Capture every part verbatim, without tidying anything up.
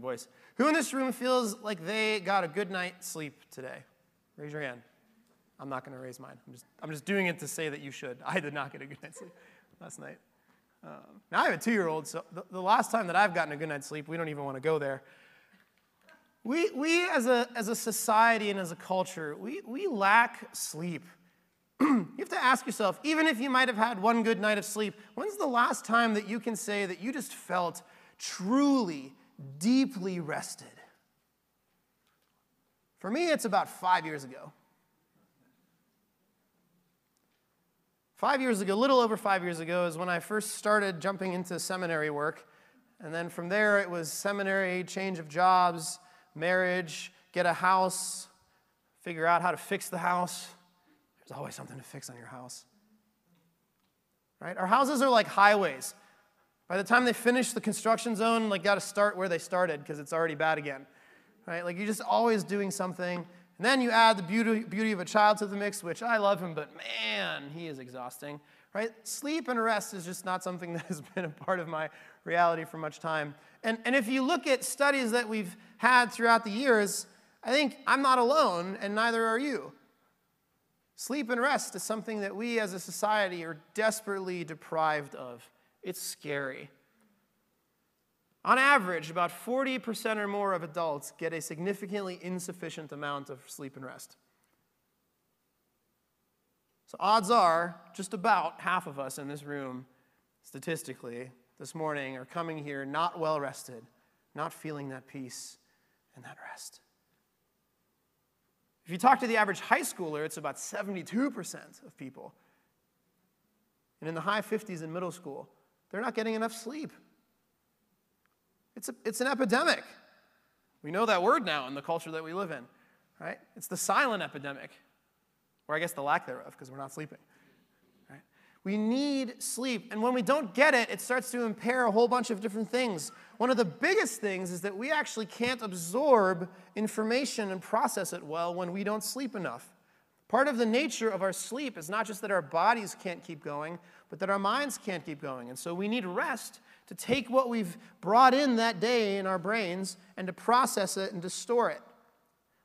the boys. Who in this room feels like they got a good night's sleep today? Raise your hand. I'm not going to raise mine. I'm just, I'm just doing it to say that you should. I did not get a good night's sleep last night. Um, now I have a two-year-old, so the, the last time that I've gotten a good night's sleep, we don't even want to go there. We, we as a, as a society and as a culture, we, we lack sleep. You have to ask yourself, even if you might have had one good night of sleep, when's the last time that you can say that you just felt truly, deeply rested? For me, it's about five years ago. Five years ago, a little over five years ago, is when I first started jumping into seminary work. And then from there, it was seminary, change of jobs, marriage, get a house, figure out how to fix the house. There's always something to fix on your house, right? Our houses are like highways. By the time they finish the construction zone, like got to start where they started because it's already bad again, right? Like you're just always doing something. And then you add the beauty, beauty of a child to the mix, which I love him, but man, he is exhausting, right? Sleep and rest is just not something that has been a part of my reality for much time. And, and if you look at studies that we've had throughout the years, I think I'm not alone and neither are you. Sleep and rest is something that we as a society are desperately deprived of. It's scary. On average, about forty percent or more of adults get a significantly insufficient amount of sleep and rest. So odds are, just about half of us in this room, statistically, this morning are coming here not well rested, not feeling that peace and that rest. If you talk to the average high schooler, it's about seventy-two percent of people. And in the high fifties in middle school, they're not getting enough sleep. It's, a, it's an epidemic. We know that word now in the culture that we live in, right? It's the silent epidemic, or I guess the lack thereof, because we're not sleeping. Right? We need sleep, and when we don't get it, it starts to impair a whole bunch of different things. One of the biggest things is that we actually can't absorb information and process it well when we don't sleep enough. Part of the nature of our sleep is not just that our bodies can't keep going, but that our minds can't keep going. And so we need rest to take what we've brought in that day in our brains and to process it and to store it.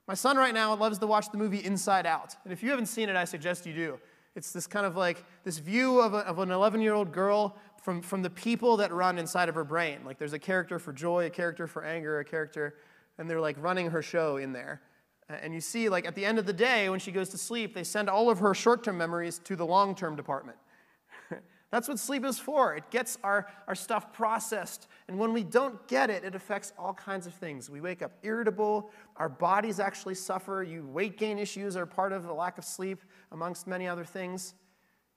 My son right now loves to watch the movie Inside Out. And if you haven't seen it, I suggest you do. It's this kind of like this view of, a, of an eleven-year-old girl from, from the people that run inside of her brain. Like there's a character for joy, a character for anger, a character, and they're like running her show in there. And you see like at the end of the day when she goes to sleep, they send all of her short-term memories to the long-term department. That's what sleep is for. It gets our, our stuff processed. And when we don't get it, it affects all kinds of things. We wake up irritable. Our bodies actually suffer. You, weight gain issues are part of the lack of sleep, amongst many other things.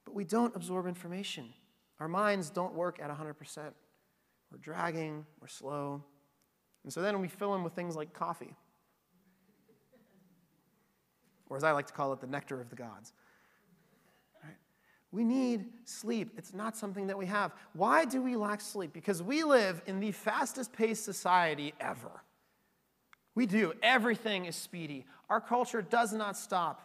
But we don't absorb information. Our minds don't work at one hundred percent. We're dragging. We're slow. And so then we fill in with things like coffee. Or as I like to call it, the nectar of the gods. We need sleep. It's not something that we have. Why do we lack sleep? Because we live in the fastest-paced society ever. We do. Everything is speedy. Our culture does not stop.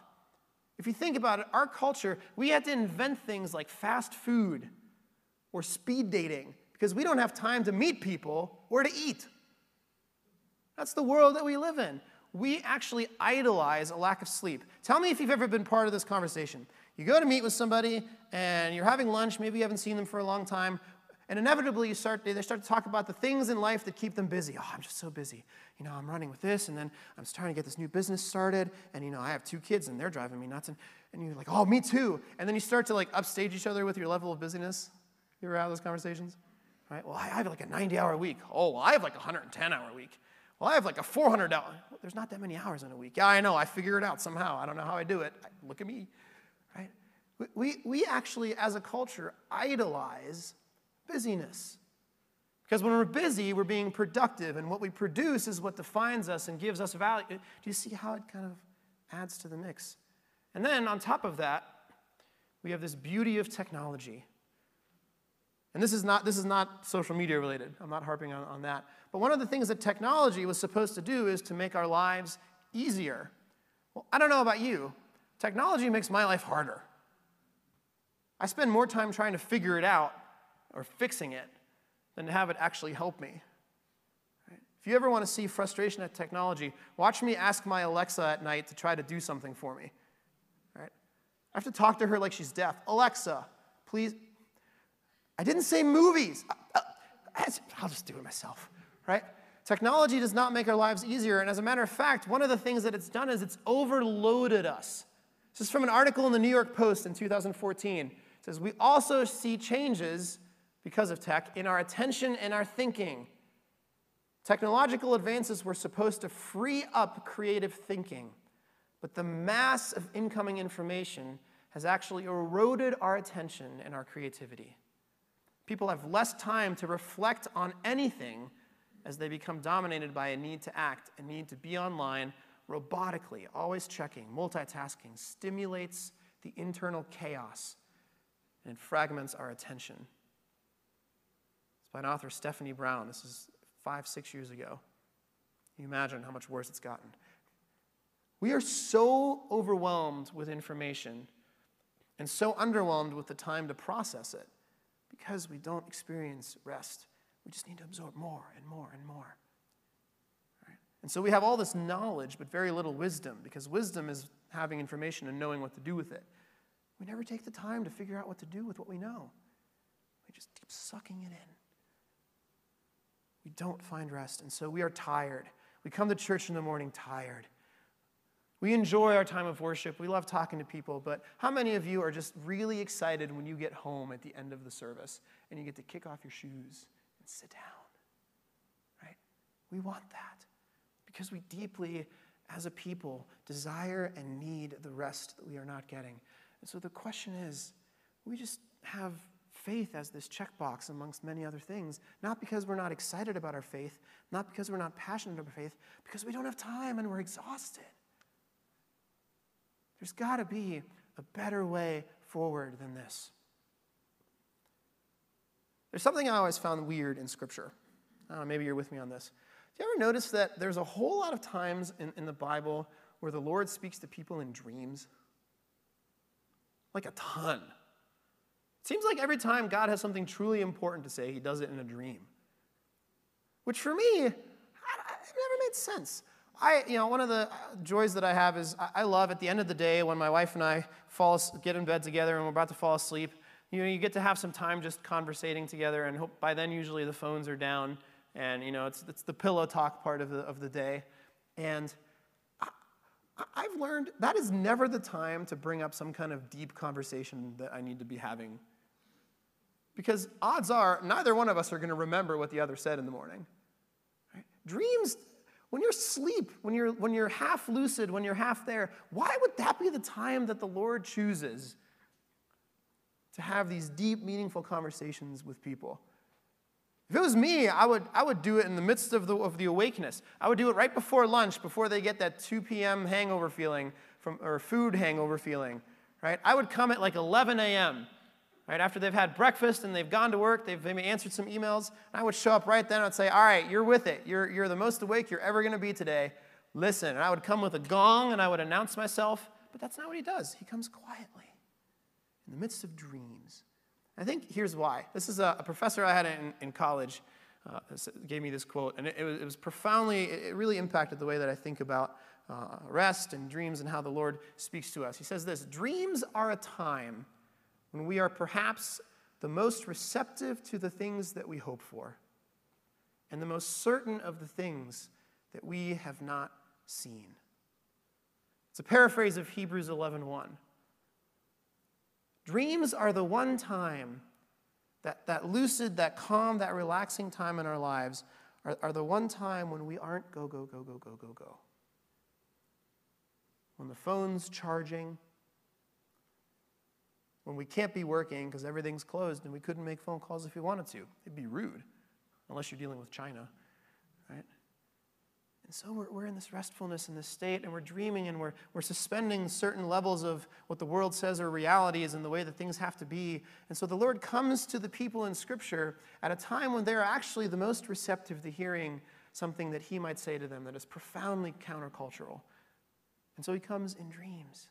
If you think about it, our culture, we had to invent things like fast food or speed dating because we don't have time to meet people or to eat. That's the world that we live in. We actually idolize a lack of sleep. Tell me if you've ever been part of this conversation. You go to meet with somebody, and you're having lunch. Maybe you haven't seen them for a long time. And inevitably, you start, they start to talk about the things in life that keep them busy. Oh, I'm just so busy. You know, I'm running with this, and then I'm trying to get this new business started. And, you know, I have two kids, and they're driving me nuts. And, and you're like, oh, me too. And then you start to, like, upstage each other with your level of busyness. You ever have those conversations? Right? Well, I have, like, a ninety-hour week. Oh, well, I have, like, a one hundred ten-hour week. Well, I have, like, a four hundred-hour. Well, there's not that many hours in a week. Yeah, I know. I figure it out somehow. I don't know how I do it. Look at me. Right? We, we actually, as a culture, idolize busyness. Because when we're busy, we're being productive, and what we produce is what defines us and gives us value. Do you see how it kind of adds to the mix? And then, on top of that, we have this beauty of technology. And this is not, this is not social media related. I'm not harping on, on that. But one of the things that technology was supposed to do is to make our lives easier. Well, I don't know about you. Technology makes my life harder. I spend more time trying to figure it out or fixing it than to have it actually help me. Right? If you ever want to see frustration at technology, watch me ask my Alexa at night to try to do something for me. All right? I have to talk to her like she's deaf. Alexa, please. I didn't say movies. I'll just do it myself, right? Technology does not make our lives easier. And as a matter of fact, one of the things that it's done is it's overloaded us. This is from an article in the New York Post in two thousand fourteen. It says, we also see changes because of tech in our attention and our thinking. Technological advances were supposed to free up creative thinking, but the mass of incoming information has actually eroded our attention and our creativity. People have less time to reflect on anything as they become dominated by a need to act, a need to be online robotically, always checking. Multitasking stimulates the internal chaos and it fragments our attention. It's by an author, Stephanie Brown. This is five, six years ago. You imagine how much worse it's gotten. We are so overwhelmed with information and so underwhelmed with the time to process it because we don't experience rest. We just need to absorb more and more and more. All right? And so we have all this knowledge but very little wisdom, because wisdom is having information and knowing what to do with it. We never take the time to figure out what to do with what we know. We just keep sucking it in. We don't find rest, and so we are tired. We come to church in the morning tired. We enjoy our time of worship. We love talking to people, but how many of you are just really excited when you get home at the end of the service and you get to kick off your shoes and sit down, right? We want that because we deeply, as a people, desire and need the rest that we are not getting. And so the question is, we just have faith as this checkbox amongst many other things, not because we're not excited about our faith, not because we're not passionate about faith, because we don't have time and we're exhausted. There's got to be a better way forward than this. There's something I always found weird in Scripture. I don't know, maybe you're with me on this. Do you ever notice that there's a whole lot of times in, in the Bible where the Lord speaks to people in dreams? Like a ton. Seems like every time God has something truly important to say, he does it in a dream. Which for me, it never made sense. I, you know, one of the joys that I have is I love at the end of the day when my wife and I fall, get in bed together and we're about to fall asleep, you know, you get to have some time just conversating together, and hope by then usually the phones are down, and you know, it's, it's the pillow talk part of the, of the day. And I've learned that is never the time to bring up some kind of deep conversation that I need to be having. Because odds are, neither one of us are going to remember what the other said in the morning. Right? Dreams, when you're asleep, when you're, when you're half lucid, when you're half there, why would that be the time that the Lord chooses to have these deep, meaningful conversations with people? If it was me, I would, I would do it in the midst of the, of the awakeness. I would do it right before lunch, before they get that two p m hangover feeling, from, or food hangover feeling, right? I would come at like eleven a m, right? After they've had breakfast and they've gone to work, they've maybe answered some emails, and I would show up right then and I'd say, all right, you're with it. You're, you're the most awake you're ever going to be today. Listen. And I would come with a gong and I would announce myself, but that's not what he does. He comes quietly in the midst of dreams. I think here's why. This is a, a professor I had in, in college uh, gave me this quote, and it, it, was, it was profoundly, it, it really impacted the way that I think about uh, rest and dreams and how the Lord speaks to us. He says this: dreams are a time when we are perhaps the most receptive to the things that we hope for and the most certain of the things that we have not seen. It's a paraphrase of Hebrews eleven one. Dreams are the one time, that, that lucid, that calm, that relaxing time in our lives, are, are the one time when we aren't go, go, go, go, go, go, go. When the phone's charging, when we can't be working because everything's closed and we couldn't make phone calls if we wanted to. It'd be rude, unless you're dealing with China, right? And so we're, we're in this restfulness in this state, and we're dreaming, and we're, we're suspending certain levels of what the world says are realities and the way that things have to be. And so the Lord comes to the people in Scripture at a time when they're actually the most receptive to hearing something that he might say to them that is profoundly countercultural. And so he comes in dreams.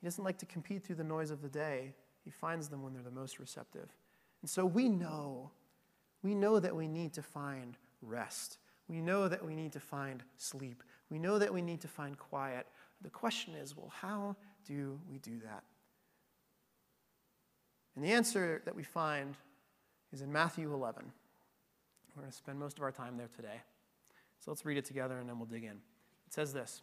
He doesn't like to compete through the noise of the day. He finds them when they're the most receptive. And so we know, we know that we need to find rest. We know that we need to find sleep. We know that we need to find quiet. The question is, well, how do we do that? And the answer that we find is in Matthew eleven. We're going to spend most of our time there today. So let's read it together and then we'll dig in. It says this,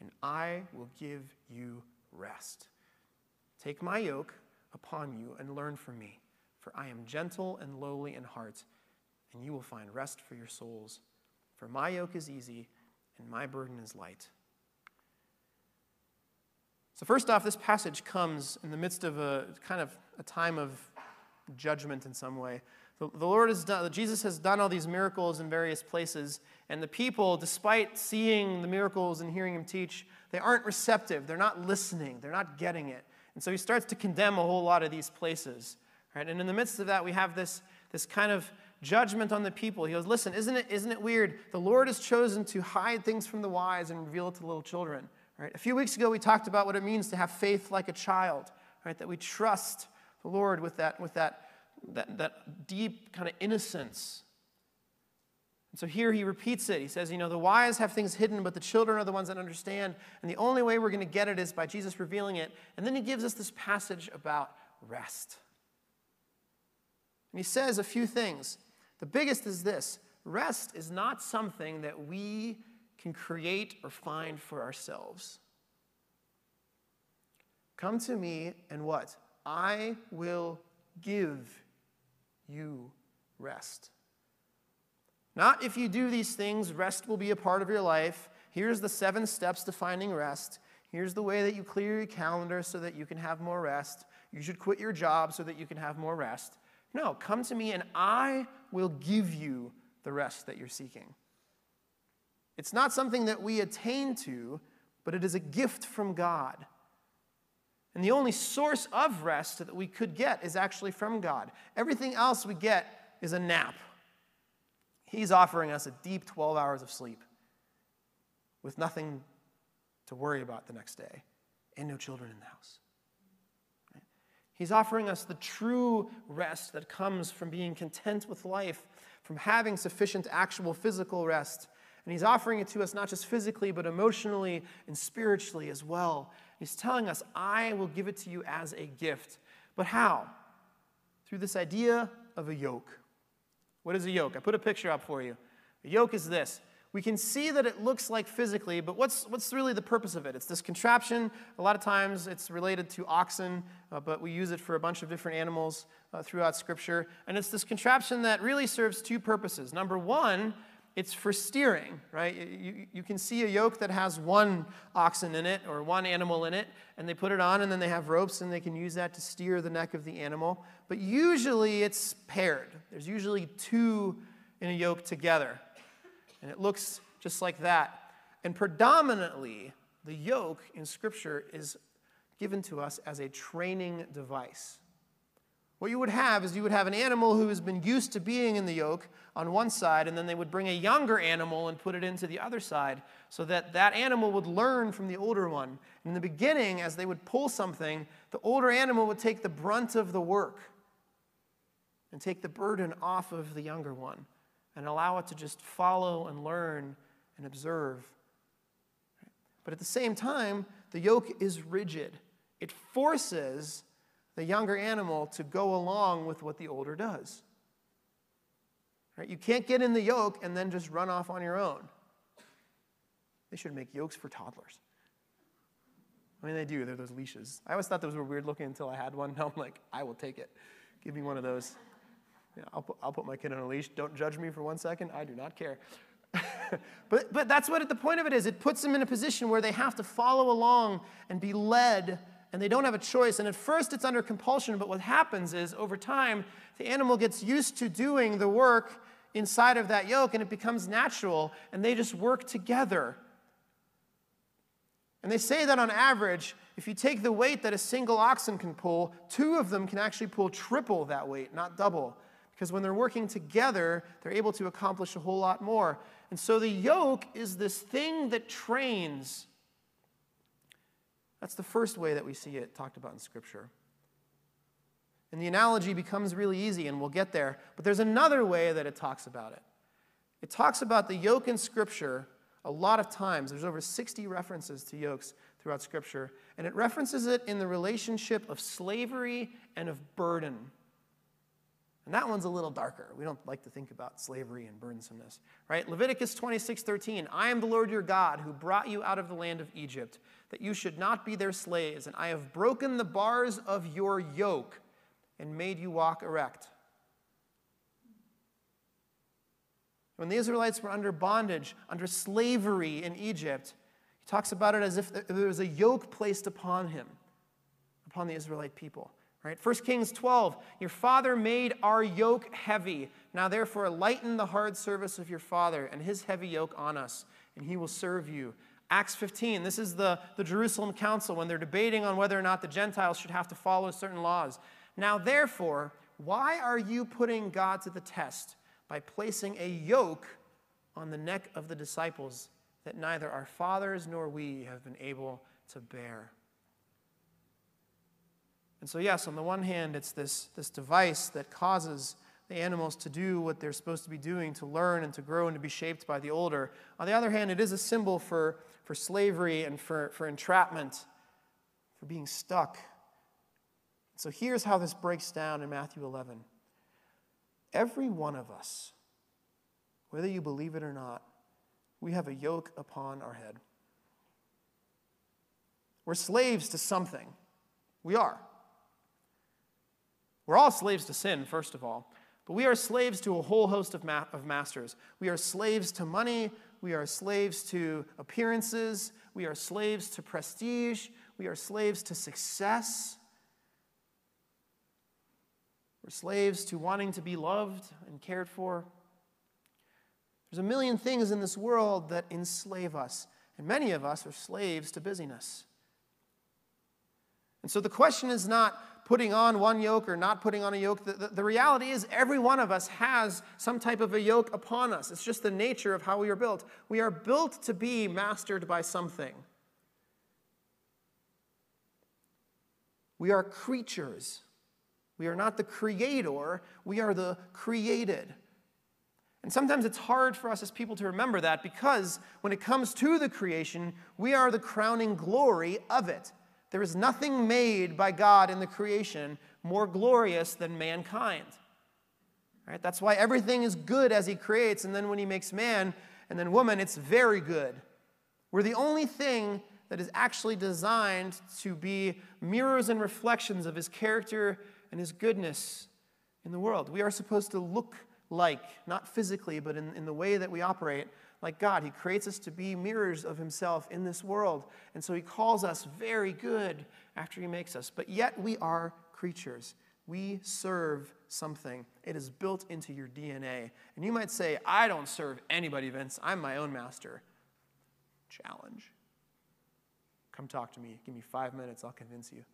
and I will give you rest. Take my yoke upon you and learn from me, for I am gentle and lowly in heart, and you will find rest for your souls. For my yoke is easy and my burden is light." So first off, this passage comes in the midst of a kind of a time of judgment in some way. The, the Lord has done, Jesus has done all these miracles in various places, and the people, despite seeing the miracles and hearing him teach, they aren't receptive. They're not listening. They're not getting it. And so he starts to condemn a whole lot of these places, right? And in the midst of that, we have this, this kind of judgment on the people. He goes, listen, isn't it, isn't it weird? The Lord has chosen to hide things from the wise and reveal it to little children, right? A few weeks ago, we talked about what it means to have faith like a child, right? That we trust the Lord with that, with that, that, that deep kind of innocence. And so here he repeats it. He says, you know, the wise have things hidden, but the children are the ones that understand. And the only way we're going to get it is by Jesus revealing it. And then he gives us this passage about rest. And he says a few things. The biggest is this. Rest is not something that we can create or find for ourselves. Come to me and what? I will give you rest. Not if you do these things, rest will be a part of your life. Here's the seven steps to finding rest. Here's the way that you clear your calendar so that you can have more rest. You should quit your job so that you can have more rest. No, come to me and I will give you the rest that you're seeking. It's not something that we attain to, but it is a gift from God. And the only source of rest that we could get is actually from God. Everything else we get is a nap. He's offering us a deep twelve hours of sleep with nothing to worry about the next day and no children in the house. Right? He's offering us the true rest that comes from being content with life, from having sufficient actual physical rest. And he's offering it to us not just physically, but emotionally and spiritually as well. He's telling us, I will give it to you as a gift. But how? Through this idea of a yoke. What is a yoke? I put a picture up for you. A yoke is this. We can see that it looks like physically, but what's, what's really the purpose of it? It's this contraption. A lot of times it's related to oxen, uh, but we use it for a bunch of different animals uh, throughout Scripture. And it's this contraption that really serves two purposes. Number one, it's for steering, right? You, you can see a yoke that has one oxen in it or one animal in it, and they put it on, and then they have ropes, and they can use that to steer the neck of the animal. But usually it's paired. There's usually two in a yoke together, and it looks just like that. And predominantly, the yoke in Scripture is given to us as a training device. What you would have is you would have an animal who has been used to being in the yoke on one side, and then they would bring a younger animal and put it into the other side so that that animal would learn from the older one. In the beginning, as they would pull something, the older animal would take the brunt of the work and take the burden off of the younger one and allow it to just follow and learn and observe. But at the same time, the yoke is rigid. It forces the younger animal to go along with what the older does. Right? You can't get in the yoke and then just run off on your own. They should make yokes for toddlers. I mean, they do. They're those leashes. I always thought those were weird looking until I had one. Now I'm like, I will take it. Give me one of those. Yeah, I'll, put, I'll put my kid on a leash. Don't judge me for one second. I do not care. But, but that's what the point of it is. It puts them in a position where they have to follow along and be led, and they don't have a choice. And at first, it's under compulsion. But what happens is, over time, the animal gets used to doing the work inside of that yoke, and it becomes natural, and they just work together. And they say that on average, if you take the weight that a single oxen can pull, two of them can actually pull triple that weight, not double. Because when they're working together, they're able to accomplish a whole lot more. And so the yoke is this thing that trains. That's the first way that we see it talked about in Scripture. And the analogy becomes really easy, and we'll get there. But there's another way that it talks about it. It talks about the yoke in Scripture a lot of times. There's over sixty references to yokes throughout Scripture. And it references it in the relationship of slavery and of burden. And that one's a little darker. We don't like to think about slavery and burdensomeness, right? Leviticus twenty-six thirteen, I am the Lord your God who brought you out of the land of Egypt, that you should not be their slaves, and I have broken the bars of your yoke and made you walk erect. When the Israelites were under bondage, under slavery in Egypt, he talks about it as if there was a yoke placed upon him, upon the Israelite people. Right? First Kings twelve, your father made our yoke heavy. Now therefore lighten the hard service of your father and his heavy yoke on us, and he will serve you. Acts fifteen, this is the, the Jerusalem Council when they're debating on whether or not the Gentiles should have to follow certain laws. Now therefore, why are you putting God to the test by placing a yoke on the neck of the disciples that neither our fathers nor we have been able to bear? And so yes, on the one hand, it's this, this device that causes the animals to do what they're supposed to be doing, to learn and to grow and to be shaped by the older. On the other hand, it is a symbol for, for slavery and for, for entrapment, for being stuck. So here's how this breaks down in Matthew eleven. Every one of us, whether you believe it or not, we have a yoke upon our head. We're slaves to something. We are. We're all slaves to sin, first of all, but we are slaves to a whole host of, ma of masters. We are slaves to money. We are slaves to appearances. We are slaves to prestige. We are slaves to success. We're slaves to wanting to be loved and cared for. There's a million things in this world that enslave us, and many of us are slaves to busyness. And so the question is not putting on one yoke or not putting on a yoke. The, the, the reality is every one of us has some type of a yoke upon us. It's just the nature of how we are built. We are built to be mastered by something. We are creatures. We are not the creator. We are the created. And sometimes it's hard for us as people to remember that, because when it comes to the creation, we are the crowning glory of it. There is nothing made by God in the creation more glorious than mankind. Right? That's why everything is good as he creates, and then when he makes man and then woman, it's very good. We're the only thing that is actually designed to be mirrors and reflections of his character and his goodness in the world. We are supposed to look like, not physically, but in, in the way that we operate, like God. He creates us to be mirrors of himself in this world. And so he calls us very good after he makes us. But yet we are creatures. We serve something. It is built into your D N A. And you might say, I don't serve anybody, Vince. I'm my own master. Challenge. Come talk to me. Give me five minutes. I'll convince you.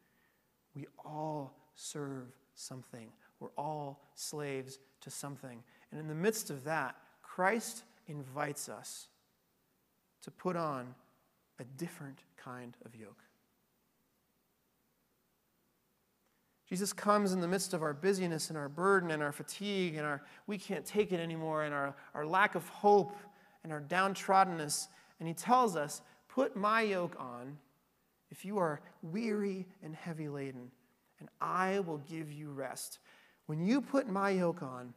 We all serve something. We're all slaves to something. And in the midst of that, Christ invites us to put on a different kind of yoke. Jesus comes in the midst of our busyness and our burden and our fatigue and our we can't take it anymore and our, our lack of hope and our downtroddenness, and he tells us, put my yoke on if you are weary and heavy laden, and I will give you rest. When you put my yoke on,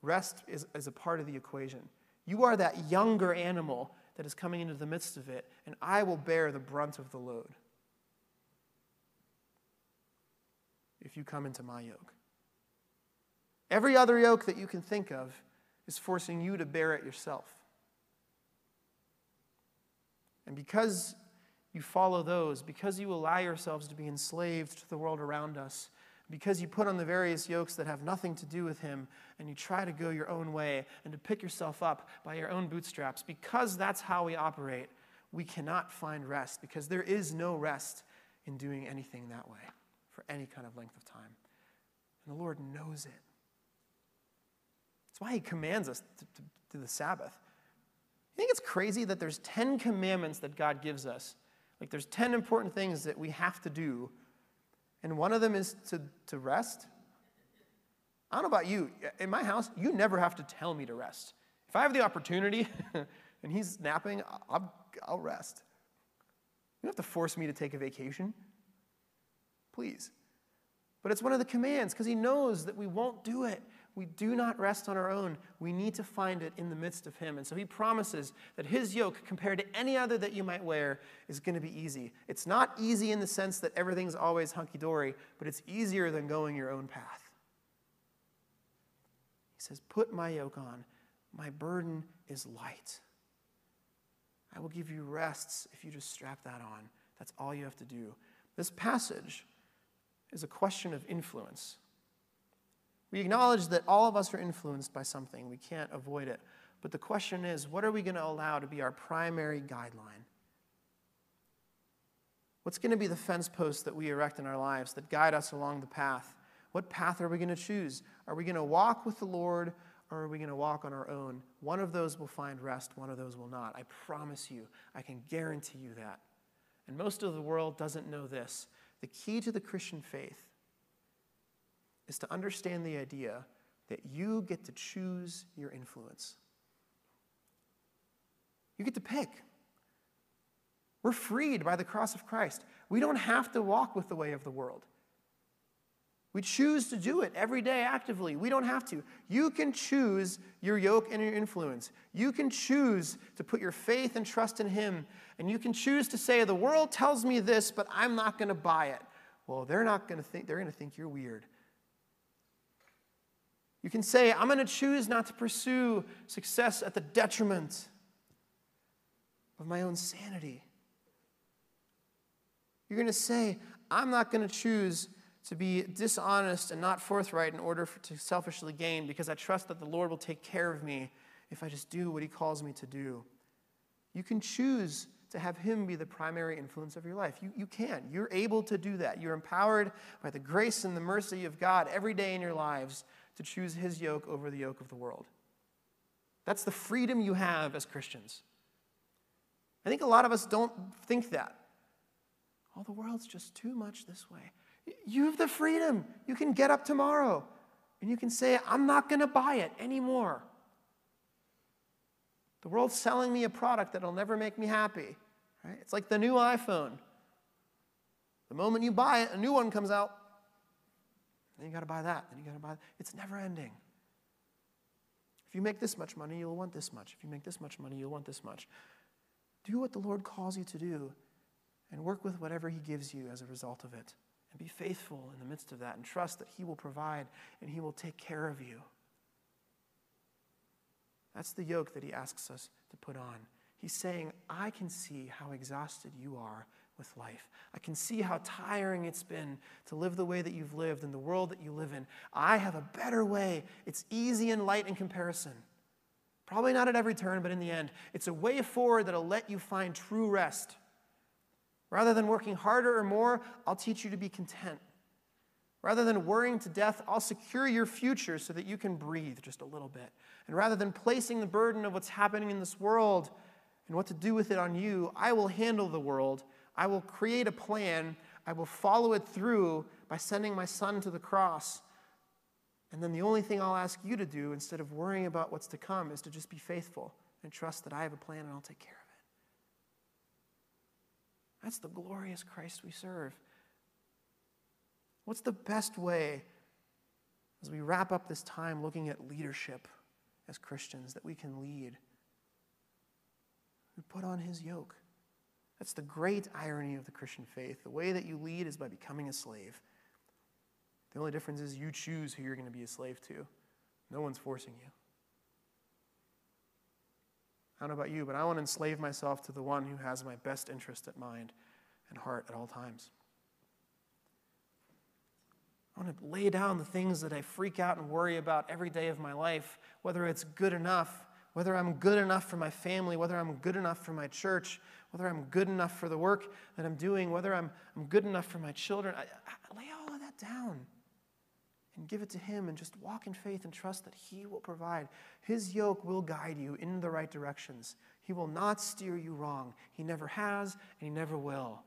rest is, is a part of the equation. You are that younger animal that is coming into the midst of it, and I will bear the brunt of the load if you come into my yoke. Every other yoke that you can think of is forcing you to bear it yourself. And because you follow those, because you allow yourselves to be enslaved to the world around us, because you put on the various yokes that have nothing to do with him, and you try to go your own way and to pick yourself up by your own bootstraps, because that's how we operate, we cannot find rest, because there is no rest in doing anything that way for any kind of length of time. And the Lord knows it. That's why he commands us to, to, to the Sabbath. You think it's crazy that there's ten commandments that God gives us? Like, there's ten important things that we have to do, and one of them is to, to rest. I don't know about you. In my house, you never have to tell me to rest. If I have the opportunity and he's napping, I'll, I'll rest. You don't have to force me to take a vacation. Please. But it's one of the commands, because he knows that we won't do it. We do not rest on our own. We need to find it in the midst of him. And so he promises that his yoke, compared to any other that you might wear, is going to be easy. It's not easy in the sense that everything's always hunky-dory, but it's easier than going your own path. He says, put my yoke on. My burden is light. I will give you rests if you just strap that on. That's all you have to do. This passage is a question of influence. We acknowledge that all of us are influenced by something. We can't avoid it. But the question is, what are we going to allow to be our primary guideline? What's going to be the fence post that we erect in our lives that guide us along the path? What path are we going to choose? Are we going to walk with the Lord, or are we going to walk on our own? One of those will find rest. One of those will not. I promise you. I can guarantee you that. And most of the world doesn't know this. The key to the Christian faith is to understand the idea that you get to choose your influence. You get to pick. We're freed by the cross of Christ. We don't have to walk with the way of the world. We choose to do it every day actively. We don't have to. You can choose your yoke and your influence. You can choose to put your faith and trust in him. And you can choose to say, the world tells me this, but I'm not going to buy it. Well, they're not going to think, they're going to think you're weird. You can say, I'm going to choose not to pursue success at the detriment of my own sanity. You're going to say, I'm not going to choose to be dishonest and not forthright in order for, to selfishly gain, because I trust that the Lord will take care of me if I just do what he calls me to do. You can choose to have him be the primary influence of your life. You, you can. You're able to do that. You're empowered by the grace and the mercy of God every day in your lives to choose his yoke over the yoke of the world. That's the freedom you have as Christians. I think a lot of us don't think that. Oh, the world's just too much this way. You have the freedom. You can get up tomorrow and you can say, I'm not going to buy it anymore. The world's selling me a product that'll never make me happy. Right? It's like the new iPhone. The moment you buy it, a new one comes out. Then you got to buy that. Then you got to buy that. It's never ending. If you make this much money, you'll want this much. If you make this much money, you'll want this much. Do what the Lord calls you to do and work with whatever he gives you as a result of it. And be faithful in the midst of that and trust that he will provide and he will take care of you. That's the yoke that he asks us to put on. He's saying, I can see how exhausted you are with life. I can see how tiring it's been to live the way that you've lived in the world that you live in. I have a better way. It's easy and light in comparison. Probably not at every turn, but in the end, it's a way forward that'll let you find true rest. Rather than working harder or more, I'll teach you to be content. Rather than worrying to death, I'll secure your future so that you can breathe just a little bit. And rather than placing the burden of what's happening in this world and what to do with it on you, I will handle the world. I will create a plan. I will follow it through by sending my son to the cross. And then the only thing I'll ask you to do, instead of worrying about what's to come, is to just be faithful and trust that I have a plan and I'll take care of it. That's the glorious Christ we serve. What's the best way, as we wrap up this time looking at leadership as Christians, that we can lead? We put on his yoke. That's the great irony of the Christian faith. The way that you lead is by becoming a slave. The only difference is you choose who you're going to be a slave to. No one's forcing you. I don't know about you, but I want to enslave myself to the one who has my best interest at mind and heart at all times. I want to lay down the things that I freak out and worry about every day of my life, whether it's good enough, whether I'm good enough for my family, whether I'm good enough for my church, whether I'm good enough for the work that I'm doing, whether I'm, I'm good enough for my children. I, I lay all of that down and give it to him and just walk in faith and trust that he will provide. His yoke will guide you in the right directions. He will not steer you wrong. He never has and he never will.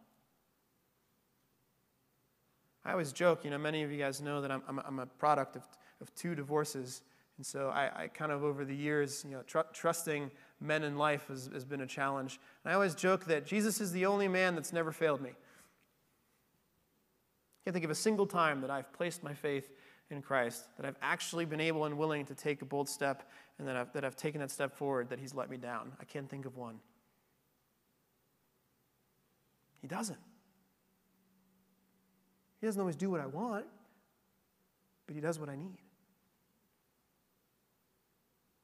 I always joke, you know, many of you guys know that I'm, I'm, I'm a product of, of two divorces. And so I, I kind of, over the years, you know, tr- trusting men in life has, has been a challenge. And I always joke that Jesus is the only man that's never failed me. I can't think of a single time that I've placed my faith in Christ, that I've actually been able and willing to take a bold step, and that I've, that I've taken that step forward, that he's let me down. I can't think of one. He doesn't. He doesn't always do what I want, but he does what I need.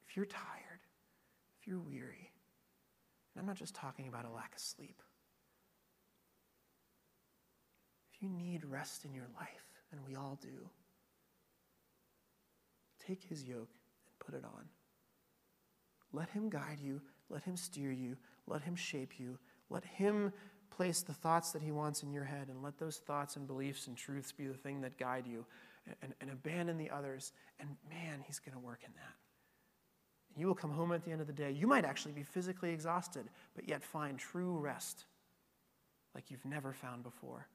If you're tired, if you're weary, and I'm not just talking about a lack of sleep, if you need rest in your life, and we all do, take his yoke and put it on. Let him guide you, let him steer you, let him shape you, let him place the thoughts that he wants in your head, and let those thoughts and beliefs and truths be the thing that guide you, and, and, and abandon the others, and man, he's going to work in that. And you will come home at the end of the day. You might actually be physically exhausted, but yet find true rest like you've never found before.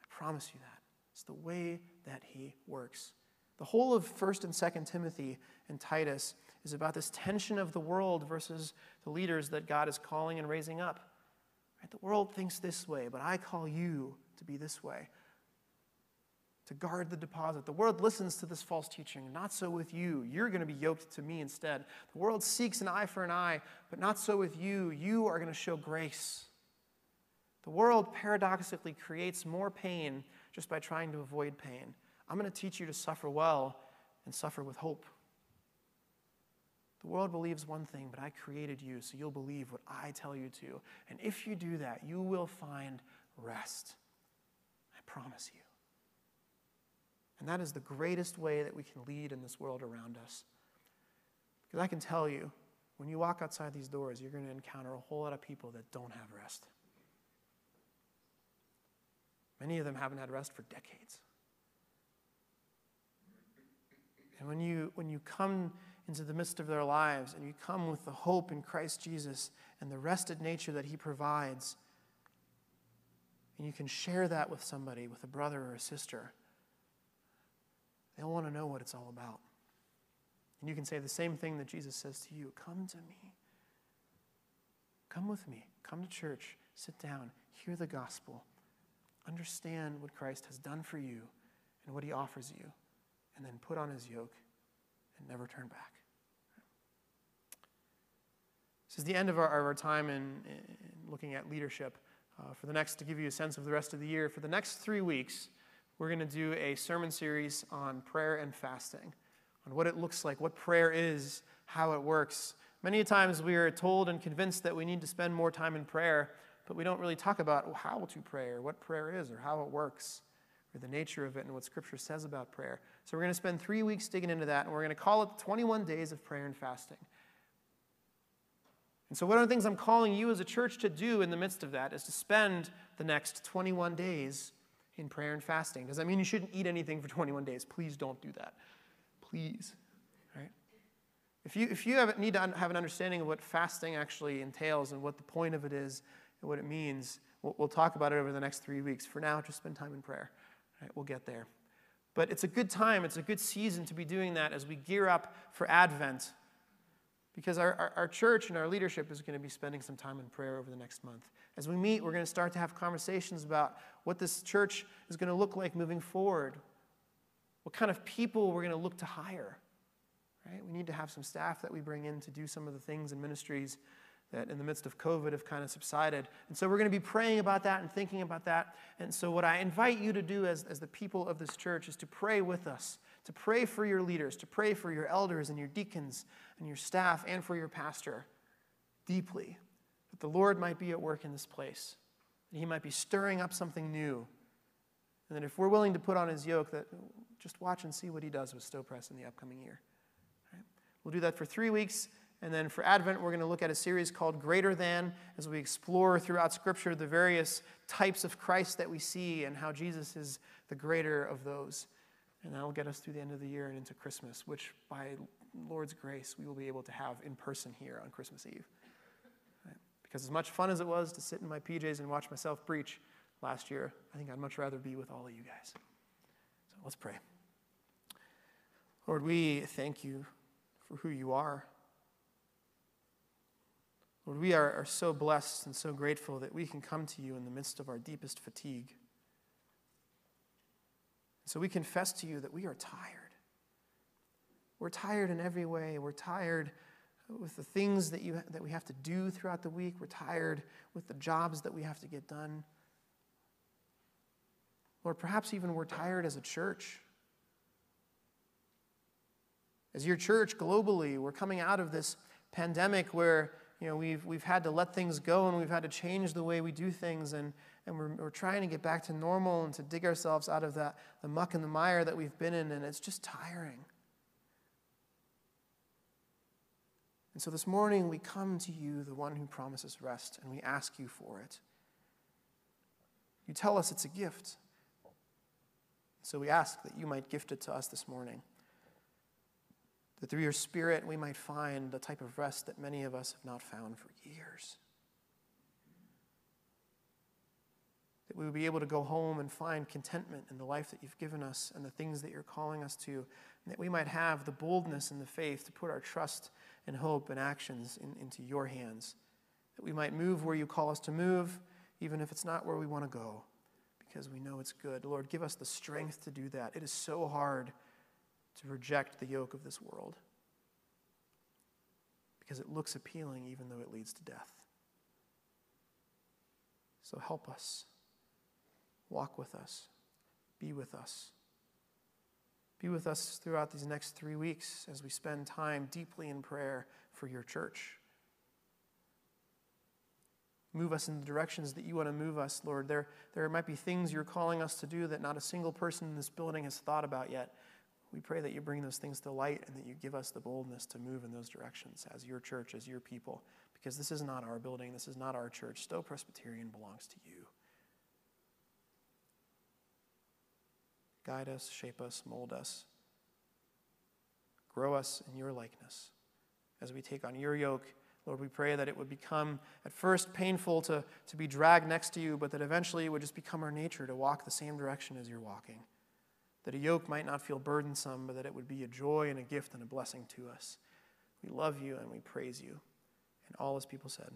I promise you that. It's the way that he works. The whole of First and Second Timothy and Titus is about this tension of the world versus the leaders that God is calling and raising up. Right? The world thinks this way, but I call you to be this way, to guard the deposit. The world listens to this false teaching. Not so with you. You're going to be yoked to me instead. The world seeks an eye for an eye, but not so with you. You are going to show grace. The world paradoxically creates more pain just by trying to avoid pain. I'm going to teach you to suffer well and suffer with hope. The world believes one thing, but I created you, so you'll believe what I tell you to. And if you do that, you will find rest. I promise you. And that is the greatest way that we can lead in this world around us. Because I can tell you, when you walk outside these doors, you're going to encounter a whole lot of people that don't have rest. Many of them haven't had rest for decades. And when you, when you come into the midst of their lives and you come with the hope in Christ Jesus and the rested nature that he provides, and you can share that with somebody, with a brother or a sister, they'll want to know what it's all about. And you can say the same thing that Jesus says to you. Come to me. Come with me. Come to church. Sit down. Hear the gospel. Understand what Christ has done for you and what he offers you. And then put on his yoke and never turn back. This is the end of our, of our time in, in looking at leadership. Uh, for the next, to give you a sense of the rest of the year, for the next three weeks, we're going to do a sermon series on prayer and fasting, on what it looks like, what prayer is, how it works. Many times we are told and convinced that we need to spend more time in prayer, but we don't really talk about how to pray or what prayer is or how it works, or the nature of it and what Scripture says about prayer. So we're going to spend three weeks digging into that, and we're going to call it twenty-one days of prayer and fasting. And so one of the things I'm calling you as a church to do in the midst of that is to spend the next twenty-one days in prayer and fasting. Does that mean you shouldn't eat anything for twenty-one days? Please don't do that. Please. All right? If you, if you have, need to have an understanding of what fasting actually entails and what the point of it is and what it means, we'll, we'll talk about it over the next three weeks. For now, just spend time in prayer. All right, we'll get there. But it's a good time, it's a good season to be doing that as we gear up for Advent, because our, our, our church and our leadership is going to be spending some time in prayer over the next month. As we meet, we're going to start to have conversations about what this church is going to look like moving forward, what kind of people we're going to look to hire. Right? We need to have some staff that we bring in to do some of the things and ministries that in the midst of COVID have kind of subsided. And so we're going to be praying about that and thinking about that. And so what I invite you to do as, as the people of this church is to pray with us, to pray for your leaders, to pray for your elders and your deacons and your staff and for your pastor deeply, that the Lord might be at work in this place, that he might be stirring up something new, And then if we're willing to put on his yoke, that just watch and see what he does with Stow Press in the upcoming year. All right? We'll do that for three weeks. And then for Advent, we're going to look at a series called Greater Than, as we explore throughout Scripture the various types of Christ that we see and how Jesus is the greater of those. And that will get us through the end of the year and into Christmas, which by Lord's grace, we will be able to have in person here on Christmas Eve. Right? Because as much fun as it was to sit in my P Js and watch myself preach last year, I think I'd much rather be with all of you guys. So let's pray. Lord, we thank you for who you are. Lord, we are, are so blessed and so grateful that we can come to you in the midst of our deepest fatigue. So we confess to you that we are tired. We're tired in every way. We're tired with the things that you that we have to do throughout the week. We're tired with the jobs that we have to get done. Lord, perhaps even we're tired as a church. As your church globally, we're coming out of this pandemic where, you know, we've we've had to let things go and we've had to change the way we do things, and and we're, we're trying to get back to normal and to dig ourselves out of that the muck and the mire that we've been in, and it's just tiring. And so this morning we come to you, the one who promises rest, and we ask you for it. You tell us it's a gift. So we ask that you might gift it to us this morning, that through your Spirit we might find the type of rest that many of us have not found for years. That we would be able to go home and find contentment in the life that you've given us and the things that you're calling us to, and that we might have the boldness and the faith to put our trust and hope and actions in, into your hands, that we might move where you call us to move, even if it's not where we want to go, because we know it's good. Lord, give us the strength to do that. It is so hard to reject the yoke of this world, because it looks appealing even though it leads to death. So help us. Walk with us. Be with us. Be with us throughout these next three weeks as we spend time deeply in prayer for your church. Move us in the directions that you want to move us, Lord. There, there might be things you're calling us to do that not a single person in this building has thought about yet. We pray that you bring those things to light and that you give us the boldness to move in those directions as your church, as your people, because this is not our building. This is not our church. Stow Presbyterian belongs to you. Guide us, shape us, mold us. Grow us in your likeness. As we take on your yoke, Lord, we pray that it would become at first painful to, to be dragged next to you, but that eventually it would just become our nature to walk the same direction as you're walking. That a yoke might not feel burdensome, but that it would be a joy and a gift and a blessing to us. We love you and we praise you. And all his people said...